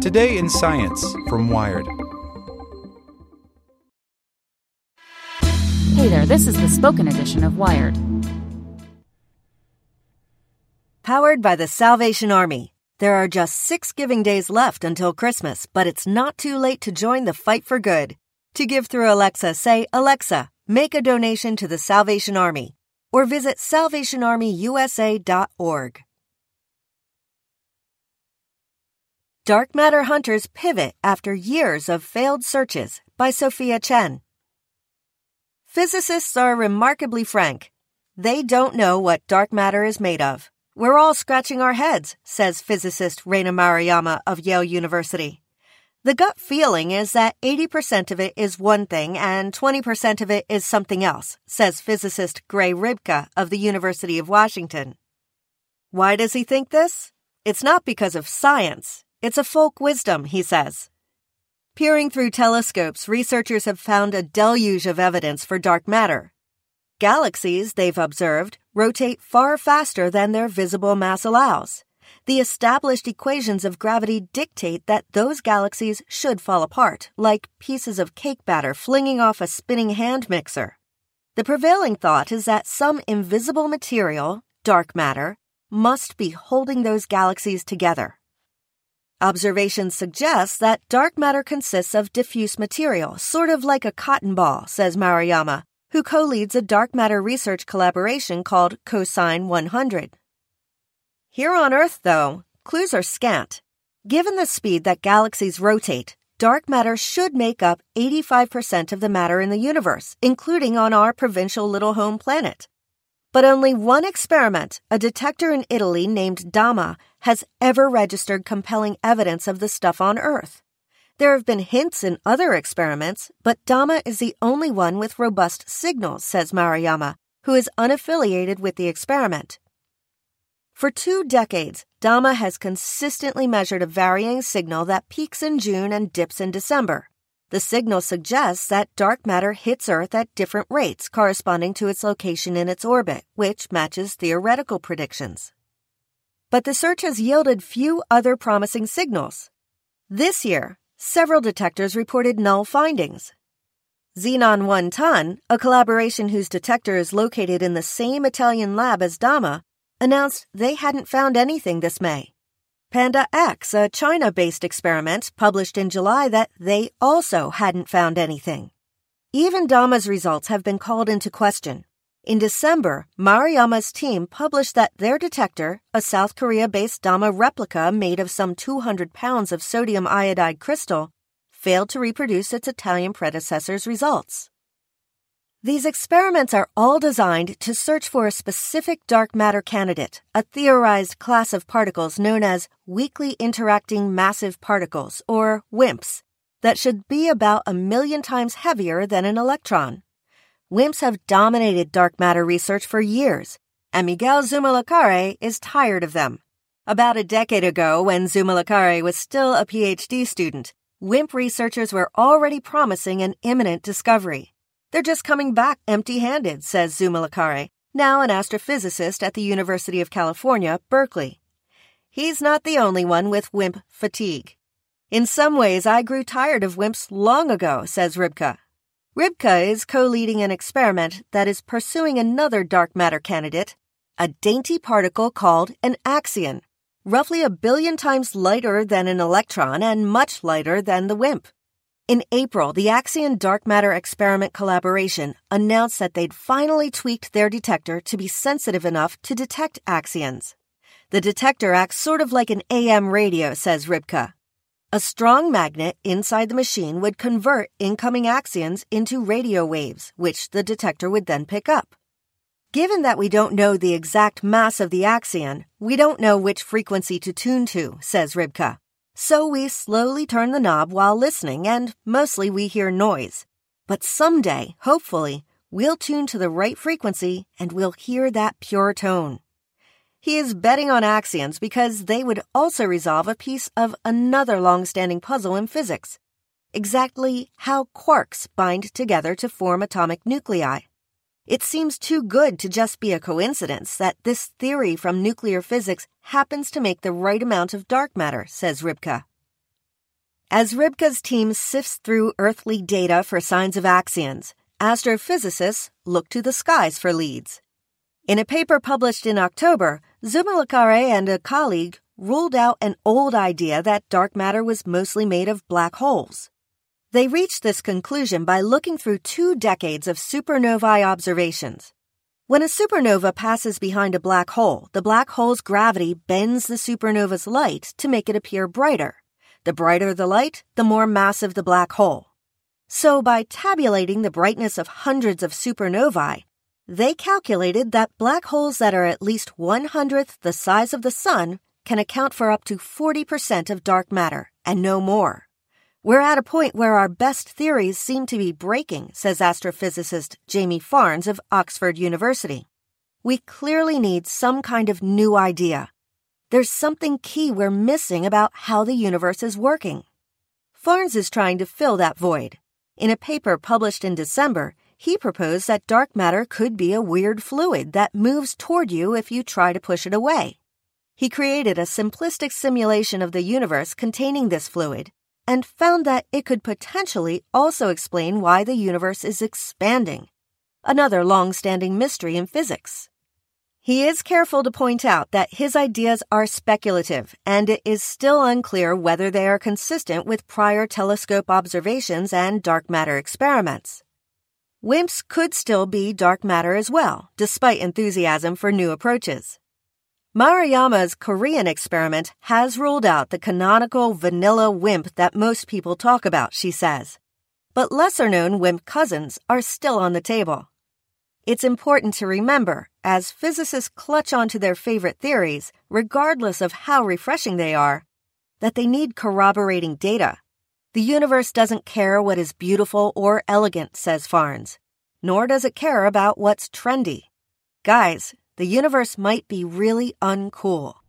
Today in Science from Wired. Hey there, this is the spoken edition of Wired. Powered by the Salvation Army. There are just 6 giving days left until Christmas, but it's not too late to join the fight for good. To give through Alexa, say, "Alexa, make a donation to the Salvation Army," or visit salvationarmyusa.org. Dark Matter Hunters Pivot After Years of Failed Searches by Sophia Chen. Physicists are remarkably frank. They don't know what dark matter is made of. "We're all scratching our heads," says physicist Reina Maruyama of Yale University. "The gut feeling is that 80% of it is one thing and 20% of it is something else," says physicist Gray Rybka of the University of Washington. Why does he think this? It's not because of science. It's a folk wisdom, he says. Peering through telescopes, researchers have found a deluge of evidence for dark matter. Galaxies, they've observed, rotate far faster than their visible mass allows. The established equations of gravity dictate that those galaxies should fall apart, like pieces of cake batter flinging off a spinning hand mixer. The prevailing thought is that some invisible material, dark matter, must be holding those galaxies together. Observations suggest that dark matter consists of diffuse material, sort of like a cotton ball, says Maruyama, who co-leads a dark matter research collaboration called COSINE-100. Here on Earth, though, clues are scant. Given the speed that galaxies rotate, dark matter should make up 85% of the matter in the universe, including on our provincial little home planet. But only one experiment, a detector in Italy named DAMA, has ever registered compelling evidence of the stuff on Earth. There have been hints in other experiments, but DAMA is the only one with robust signals, says Maruyama, who is unaffiliated with the experiment. For 2 decades, DAMA has consistently measured a varying signal that peaks in June and dips in December. The signal suggests that dark matter hits Earth at different rates corresponding to its location in its orbit, which matches theoretical predictions. But the search has yielded few other promising signals. This year, several detectors reported null findings. XENON1T, a collaboration whose detector is located in the same Italian lab as DAMA, announced they hadn't found anything this May. Panda X, a China-based experiment, published in July that they also hadn't found anything. Even DAMA's results have been called into question. In December, Maruyama's team published that their detector, a South Korea-based DAMA replica made of some 200 pounds of sodium iodide crystal, failed to reproduce its Italian predecessor's results. These experiments are all designed to search for a specific dark matter candidate, a theorized class of particles known as weakly interacting massive particles, or WIMPs, that should be about 1,000,000 times heavier than an electron. WIMPs have dominated dark matter research for years, and Miguel Zumalacárregui is tired of them. About a decade ago, when Zumalacárregui was still a PhD student, WIMP researchers were already promising an imminent discovery. "They're just coming back empty-handed," says Zumalacárregui, now an astrophysicist at the University of California, Berkeley. He's not the only one with WIMP fatigue. "In some ways, I grew tired of WIMPs long ago," says Rybka. Rybka is co-leading an experiment that is pursuing another dark matter candidate, a dainty particle called an axion, roughly 1,000,000 times lighter than an electron and much lighter than the WIMP. In April, the Axion Dark Matter Experiment Collaboration announced that they'd finally tweaked their detector to be sensitive enough to detect axions. "The detector acts sort of like an AM radio," says Rybka. A strong magnet inside the machine would convert incoming axions into radio waves, which the detector would then pick up. "Given that we don't know the exact mass of the axion, we don't know which frequency to tune to," says Rybka. "So we slowly turn the knob while listening, and mostly we hear noise. But someday, hopefully, we'll tune to the right frequency and we'll hear that pure tone." He is betting on axions because they would also resolve a piece of another long-standing puzzle in physics, exactly how quarks bind together to form atomic nuclei. It seems too good to just be a coincidence that this theory from nuclear physics happens to make the right amount of dark matter, says Rybka. As Rybka's team sifts through earthly data for signs of axions, astrophysicists look to the skies for leads. In a paper published in October, Zumalacárregui and a colleague ruled out an old idea that dark matter was mostly made of black holes. They reached this conclusion by looking through 2 decades of supernovae observations. When a supernova passes behind a black hole, the black hole's gravity bends the supernova's light to make it appear brighter. The brighter the light, the more massive the black hole. So by tabulating the brightness of hundreds of supernovae, they calculated that black holes that are at least 1/100th the size of the sun can account for up to 40% of dark matter, and no more. We're at a point where our best theories seem to be breaking, says astrophysicist Jamie Farnes of Oxford University. We clearly need some kind of new idea. There's something key we're missing about how the universe is working. Farnes is trying to fill that void. In a paper published in December, he proposed that dark matter could be a weird fluid that moves toward you if you try to push it away. He created a simplistic simulation of the universe containing this fluid and found that it could potentially also explain why the universe is expanding, another long-standing mystery in physics. He is careful to point out that his ideas are speculative, and it is still unclear whether they are consistent with prior telescope observations and dark matter experiments. WIMPs could still be dark matter as well, despite enthusiasm for new approaches. Maruyama's Korean experiment has ruled out the canonical vanilla WIMP that most people talk about, she says. But lesser-known WIMP cousins are still on the table. It's important to remember, as physicists clutch onto their favorite theories, regardless of how refreshing they are, that they need corroborating data. The universe doesn't care what is beautiful or elegant, says Farnes, nor does it care about what's trendy. Guys, the universe might be really uncool.